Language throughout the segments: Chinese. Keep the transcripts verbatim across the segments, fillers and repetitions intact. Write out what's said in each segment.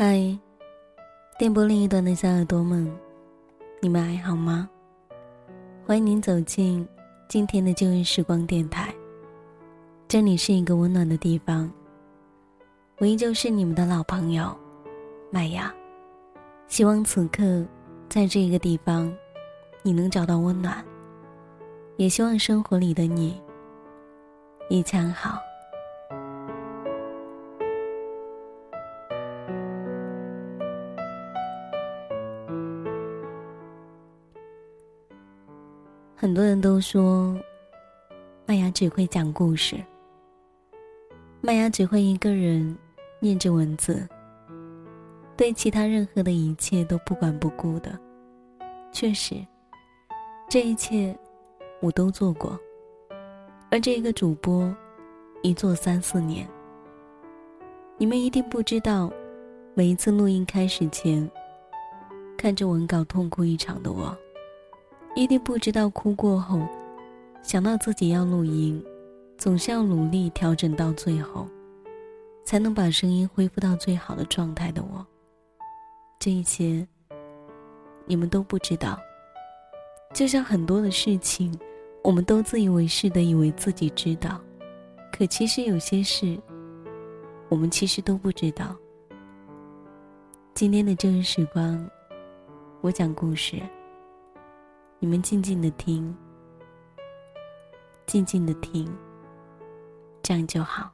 嗨，电波另一端的小耳朵们，你们还好吗？欢迎您走进今天的旧日时光电台，这里是一个温暖的地方。我依旧是你们的老朋友麦雅，希望此刻在这个地方你能找到温暖，也希望生活里的你一切好。很多人都说麦雅只会讲故事，麦雅只会一个人念着文字，对其他任何的一切都不管不顾的。确实，这一切我都做过，而这个主播一做三四年。你们一定不知道，每一次录音开始前看着文稿痛哭一场的我，一定不知道哭过后想到自己要录音，总是要努力调整到最后才能把声音恢复到最好的状态的我，这一切你们都不知道。就像很多的事情我们都自以为是的以为自己知道，可其实有些事我们其实都不知道。今天的这个时光我讲故事，你们静静的听，静静的听，这样就好。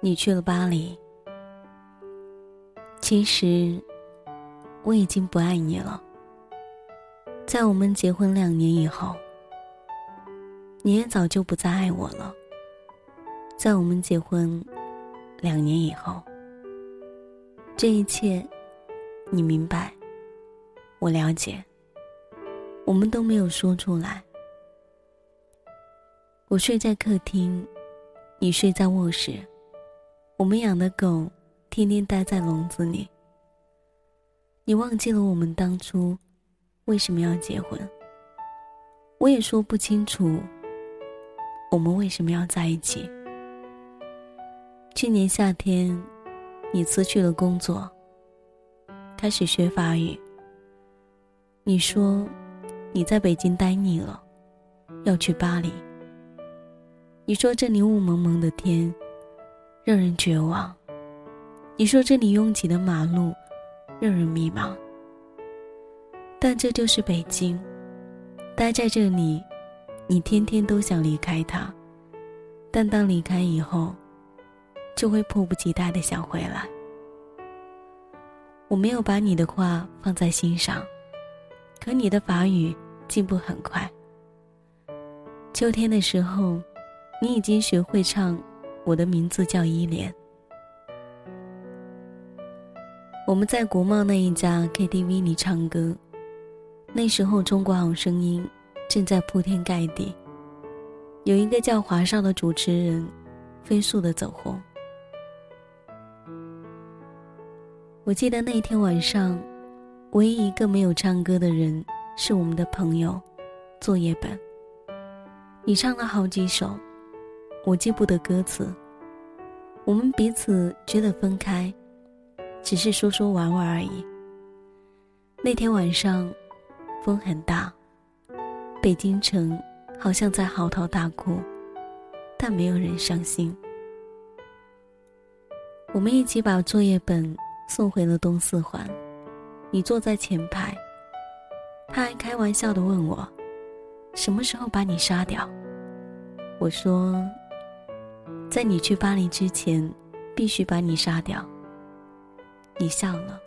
你去了巴黎，其实我已经不爱你了。在我们结婚两年以后，你也早就不再爱我了。在我们结婚两年以后，这一切你明白，我了解，我们都没有说出来。我睡在客厅，你睡在卧室，我们养的狗天天待在笼子里。你忘记了我们当初为什么要结婚，我也说不清楚我们为什么要在一起。去年夏天你辞去了工作，开始学法语。你说你在北京待腻了，要去巴黎。你说这里雾蒙蒙的天让人绝望，你说这里拥挤的马路让人迷茫。但这就是北京，待在这里你天天都想离开它，但当离开以后就会迫不及待地想回来。我没有把你的话放在心上，可你的法语进步很快。秋天的时候你已经学会唱我的名字叫依莲。我们在国贸那一家 K T V 里唱歌，那时候中国好声音正在铺天盖地，有一个叫华少的主持人飞速的走红。我记得那天晚上唯一一个没有唱歌的人是我们的朋友作业本。你唱了好几首我记不得歌词，我们彼此觉得分开只是说说玩玩而已。那天晚上风很大，北京城好像在嚎啕大哭，但没有人伤心。我们一起把作业本送回了东四环，你坐在前排，他还开玩笑地问我什么时候把你杀掉。我说在你去巴黎之前必须把你杀掉。你笑了，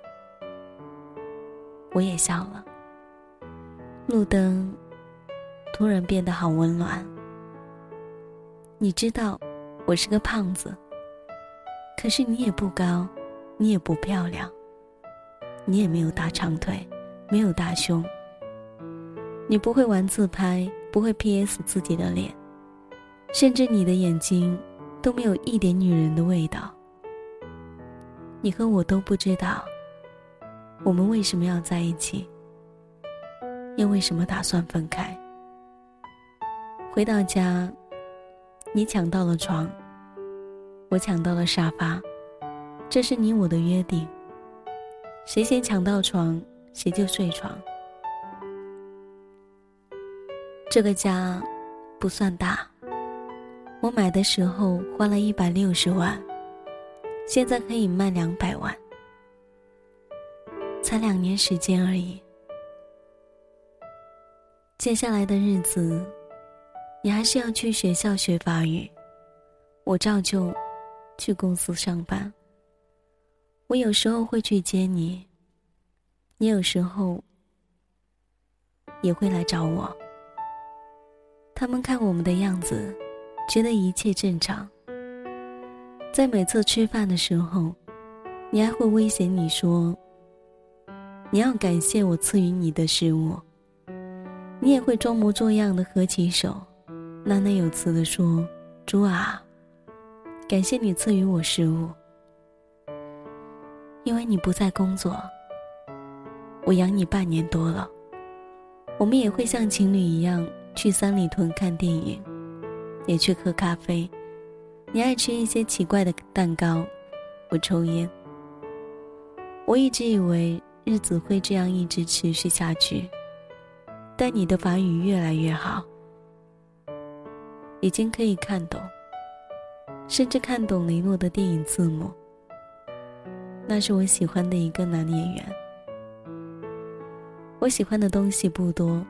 我也笑了。路灯突然变得好温暖。你知道我是个胖子，可是你也不高，你也不漂亮，你也没有大长腿，没有大胸，你不会玩自拍，不会 P S 自己的脸，甚至你的眼睛都没有一点女人的味道。你和我都不知道我们为什么要在一起，又为什么打算分开。回到家，你抢到了床，我抢到了沙发，这是你我的约定，谁先抢到床谁就睡床。这个家不算大，我买的时候花了一百六十万，现在可以卖两百万，才两年时间而已。接下来的日子，你还是要去学校学法语，我照旧去公司上班。我有时候会去接你，你有时候也会来找我。他们看我们的样子，觉得一切正常。在每次吃饭的时候，你还会威胁你说，你要感谢我赐予你的食物。你也会装模作样的合起手，喃喃有词地说，猪啊，感谢你赐予我食物。因为你不在工作，我养你半年多了，我们也会像情侣一样去三里屯看电影，也去喝咖啡。你爱吃一些奇怪的蛋糕，我抽烟。我一直以为日子会这样一直持续下去，但你的法语越来越好，已经可以看懂，甚至看懂雷诺的电影字幕，那是我喜欢的一个男演员。我喜欢的东西不多，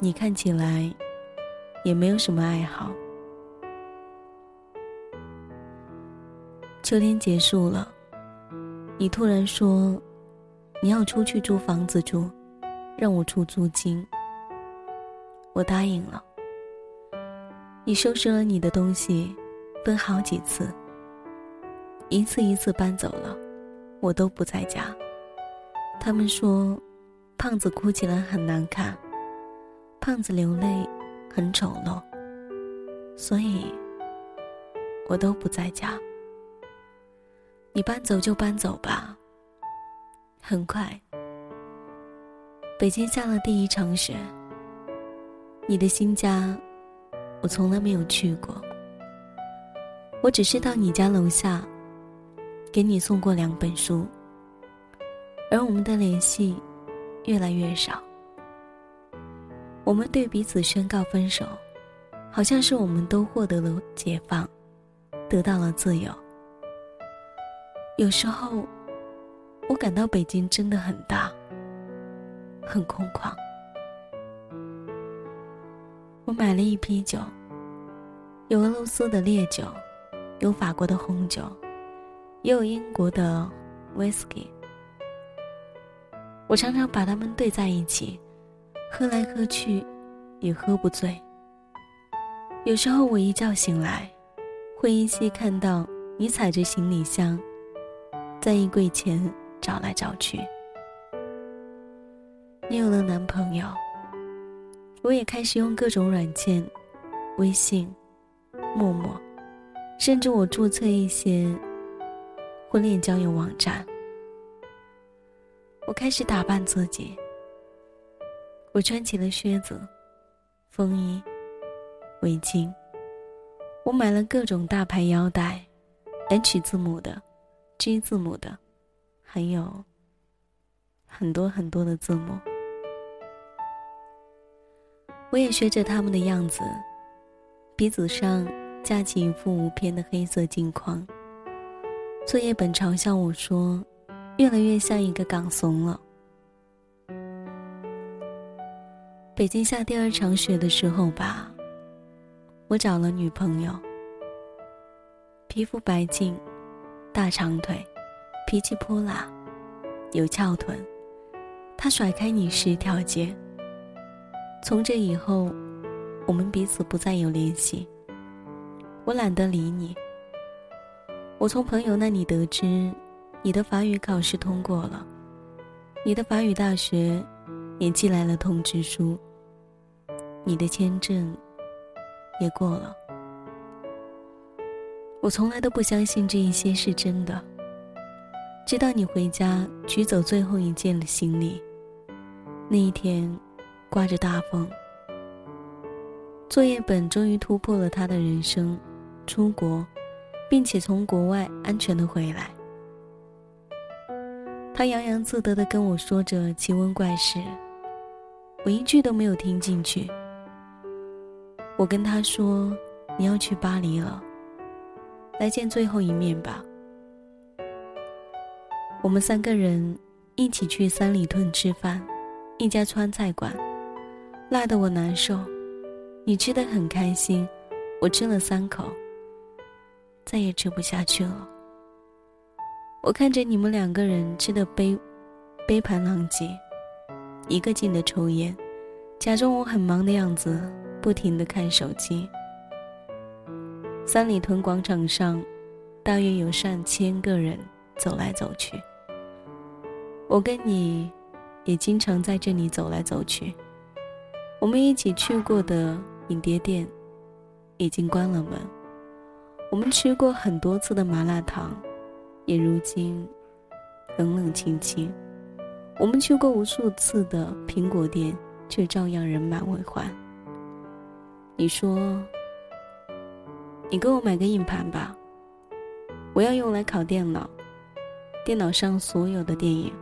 你看起来也没有什么爱好。秋天结束了，你突然说你要出去租房子住，让我出租金。我答应了。你收拾了你的东西，分好几次，一次一次搬走了，我都不在家。他们说胖子哭起来很难看，胖子流泪很丑陋，所以我都不在家。你搬走就搬走吧。很快，北京下了第一场雪。你的新家我从来没有去过，我只是到你家楼下给你送过两本书，而我们的联系越来越少。我们对彼此宣告分手，好像是我们都获得了解放，得到了自由。有时候我感到北京真的很大，很空旷。我买了一批酒，有俄罗斯的烈酒，有法国的红酒，也有英国的 whisky。 我常常把它们兑在一起喝来喝去，也喝不醉。有时候我一觉醒来，会依稀看到你踩着行李箱在衣柜前找来找去。你有了男朋友，我也开始用各种软件，微信、陌陌，甚至我注册一些婚恋交友网站。我开始打扮自己，我穿起了靴子、风衣、围巾，我买了各种大牌腰带， H 字母的、G 字母的，还有很多很多的字母。我也学着他们的样子，鼻子上架起一副无边的黑色镜框。作业本嘲笑我说，越来越像一个港怂了。北京下第二场雪的时候吧，我找了女朋友。皮肤白净，大长腿，脾气泼辣，有翘臀。她甩开你十条街。从这以后，我们彼此不再有联系。我懒得理你。我从朋友那里得知，你的法语考试通过了，你的法语大学也寄来了通知书，你的签证也过了。我从来都不相信这一些是真的，直到你回家取走最后一件的行李，那一天刮着大风，作业本终于突破了他的人生，出国，并且从国外安全的回来。他洋洋自得地跟我说着奇闻怪事，我一句都没有听进去。我跟他说，你要去巴黎了，来见最后一面吧。我们三个人一起去三里屯吃饭，一家川菜馆，辣得我难受。你吃得很开心，我吃了三口，再也吃不下去了。我看着你们两个人吃得杯杯盘狼藉，一个劲地抽烟，假装我很忙的样子，不停地看手机。三里屯广场上大约有上千个人走来走去，我跟你也经常在这里走来走去。我们一起去过的影碟店已经关了门，我们吃过很多次的麻辣烫也如今冷冷清清，我们去过无数次的苹果店却照样人满为患。你说，你给我买个硬盘吧，我要用来拷电脑，电脑上所有的电影。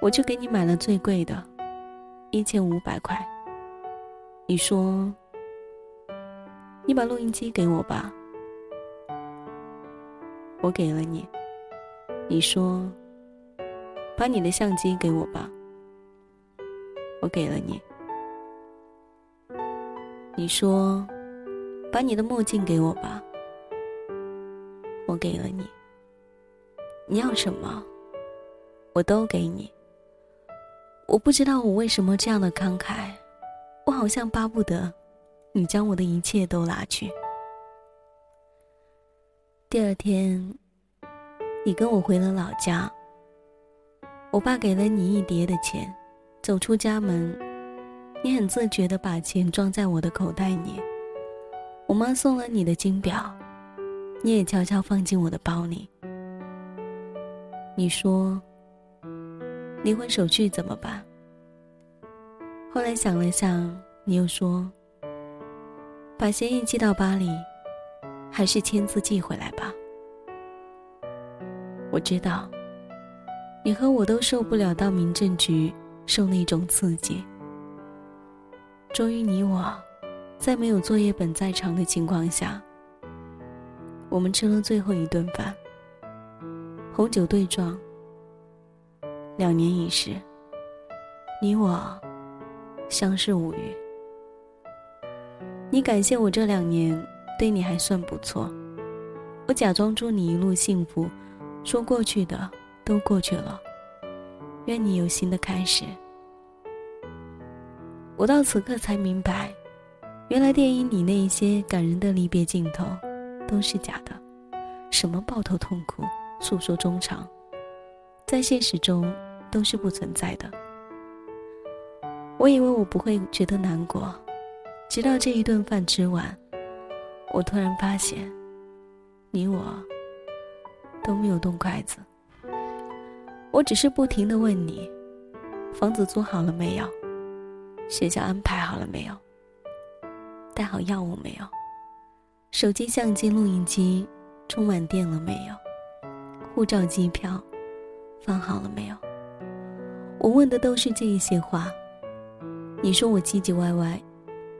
我就给你买了最贵的，一千五百块。你说，你把录音机给我吧，我给了你。你说，把你的相机给我吧，我给了你。你说，把你的墨镜给我吧，我给了你。你要什么，我都给你。我不知道我为什么这样的慷慨，我好像巴不得你将我的一切都拿去。第二天，你跟我回了老家，我爸给了你一叠的钱，走出家门，你很自觉地把钱装在我的口袋里。我妈送了你的金表，你也悄悄放进我的包里。你说，离婚手续怎么办？后来想了想，你又说，把协议寄到巴黎，还是签字寄回来吧。我知道，你和我都受不了到民政局受那种刺激。终于你我在没有作业本在场的情况下，我们吃了最后一顿饭，红酒对撞，两年已逝，你我相视无语。你感谢我这两年对你还算不错，我假装祝你一路幸福，说过去的都过去了，愿你有新的开始。我到此刻才明白，原来电影里那一些感人的离别镜头都是假的，什么抱头痛哭诉说衷肠，在现实中都是不存在的。我以为我不会觉得难过，直到这一顿饭吃完，我突然发现你我都没有动筷子。我只是不停地问你，房子租好了没有，学校安排好了没有，带好药物没有？手机、相机、录音机充满电了没有？护照、机票放好了没有？我问的都是这一些话。你说我唧唧歪歪，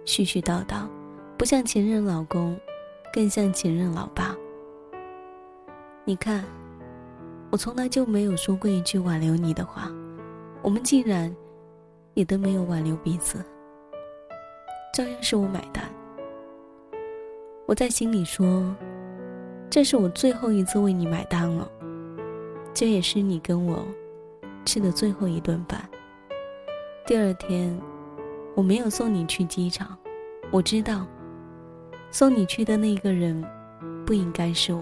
絮絮叨叨，不像前任老公，更像前任老爸。你看，我从来就没有说过一句挽留你的话，我们竟然也都没有挽留彼此，照样是我买单。我在心里说，这是我最后一次为你买单了，这也是你跟我吃的最后一顿饭。第二天，我没有送你去机场，我知道送你去的那个人不应该是我。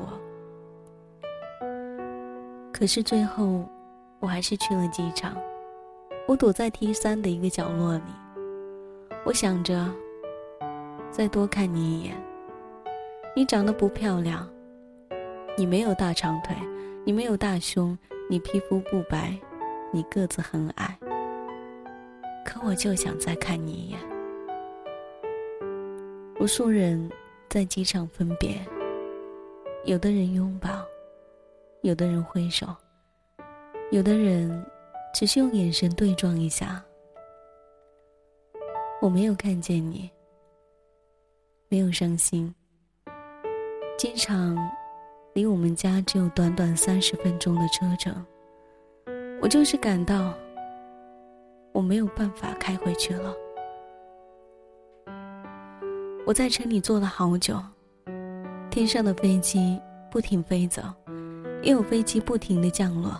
可是最后我还是去了机场。我躲在 T 三 的一个角落里，我想着再多看你一眼。你长得不漂亮，你没有大长腿，你没有大胸，你皮肤不白，你个子很矮，可我就想再看你一眼。无数人在机场分别，有的人拥抱，有的人挥手，有的人只是用眼神对撞一下。我没有看见你，没有伤心。机场离我们家只有短短三十分钟的车程，我就是感到我没有办法开回去了。我在车里坐了好久，天上的飞机不停飞走，也有飞机不停地降落。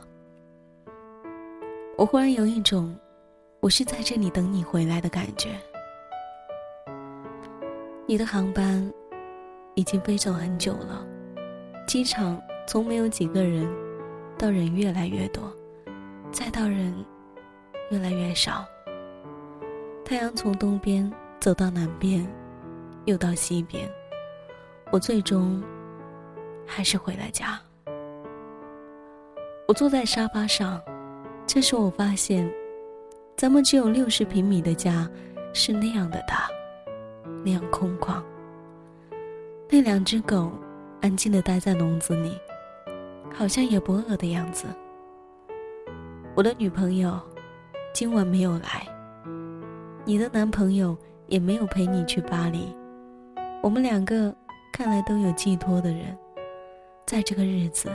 我忽然有一种我是在这里等你回来的感觉。你的航班已经飞走很久了，机场从没有几个人到人越来越多，再到人越来越少。太阳从东边走到南边，又到西边，我最终还是回了家。我坐在沙发上，这时我发现咱们只有六十平米的家是那样的大，那样空旷。那两只狗安静地待在笼子里，好像也不饿的样子。我的女朋友今晚没有来，你的男朋友也没有陪你去巴黎。我们两个看来都有寄托的人，在这个日子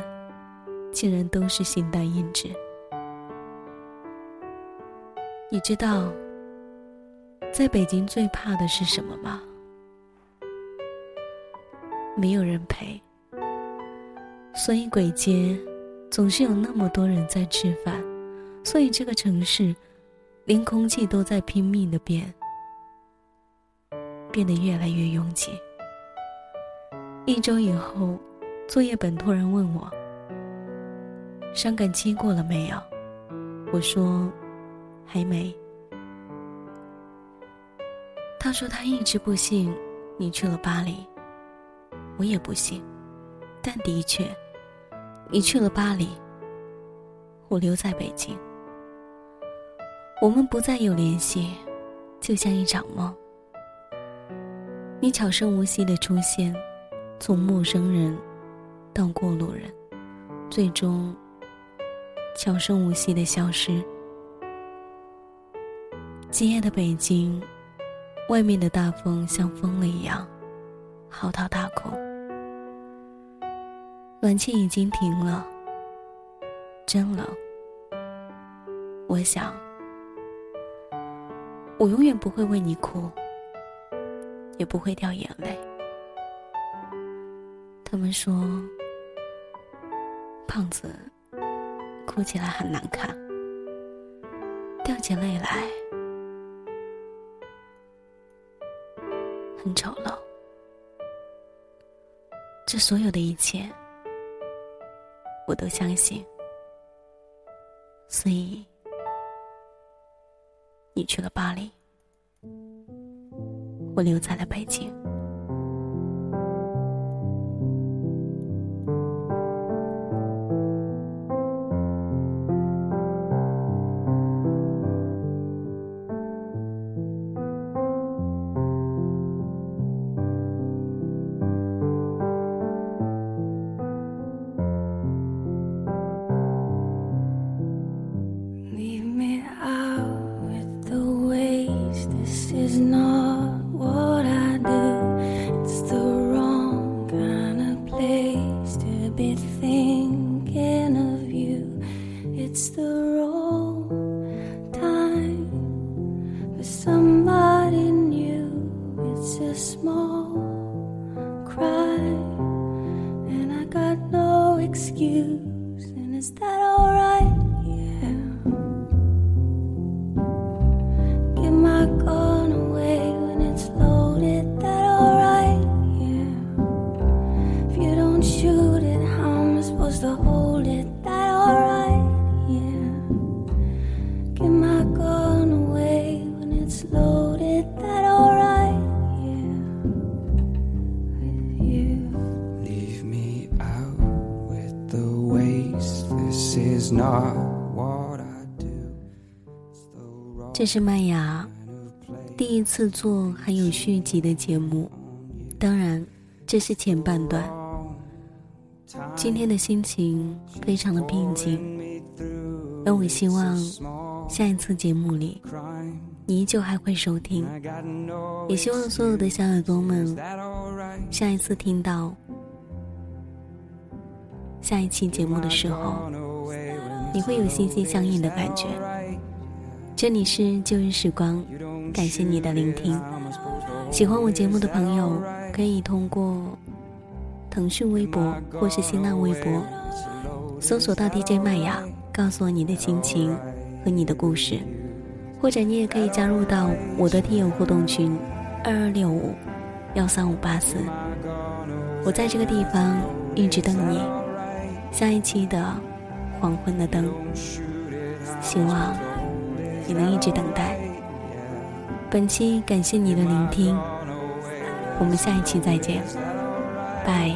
竟然都是形单影只。你知道在北京最怕的是什么吗？没有人陪。所以簋街总是有那么多人在吃饭，所以这个城市连空气都在拼命地变变得越来越拥挤。一周以后，作业本突然问我伤感期过了没有，我说还没。他说他一直不信你去了巴黎，我也不信，但的确你去了巴黎，我留在北京。我们不再有联系，就像一场梦。你悄声无息的出现，从陌生人到过路人，最终悄声无息的消失。今夜的北京，外面的大风像疯了一样嚎啕大哭。暖气已经停了，真冷。我想我永远不会为你哭，也不会掉眼泪。他们说胖子哭起来很难看，掉起泪来很丑陋。这所有的一切我都相信，所以你去了巴黎，我留在了北京。Gone away did that alright, yeah, with you. Leave me out with the waste. This is not what I do. 这是麦芽第一次做还有续集的节目，当然这是前半段。今天的心情非常的平静，而我希望下一次节目里你依旧还会收听，也希望所有的小耳朵们下一次听到下一期节目的时候，你会有心心相印的感觉。这里是旧日时光，感谢你的聆听。喜欢我节目的朋友可以通过腾讯微博或是新浪微博搜索到 D J 麦雅，告诉我你的心情和你的故事，或者你也可以加入到我的听友互动群二二六五一三五八四，我在这个地方一直等你。下一期的黄昏的灯，希望你能一直等待。本期感谢你的聆听，我们下一期再见，拜。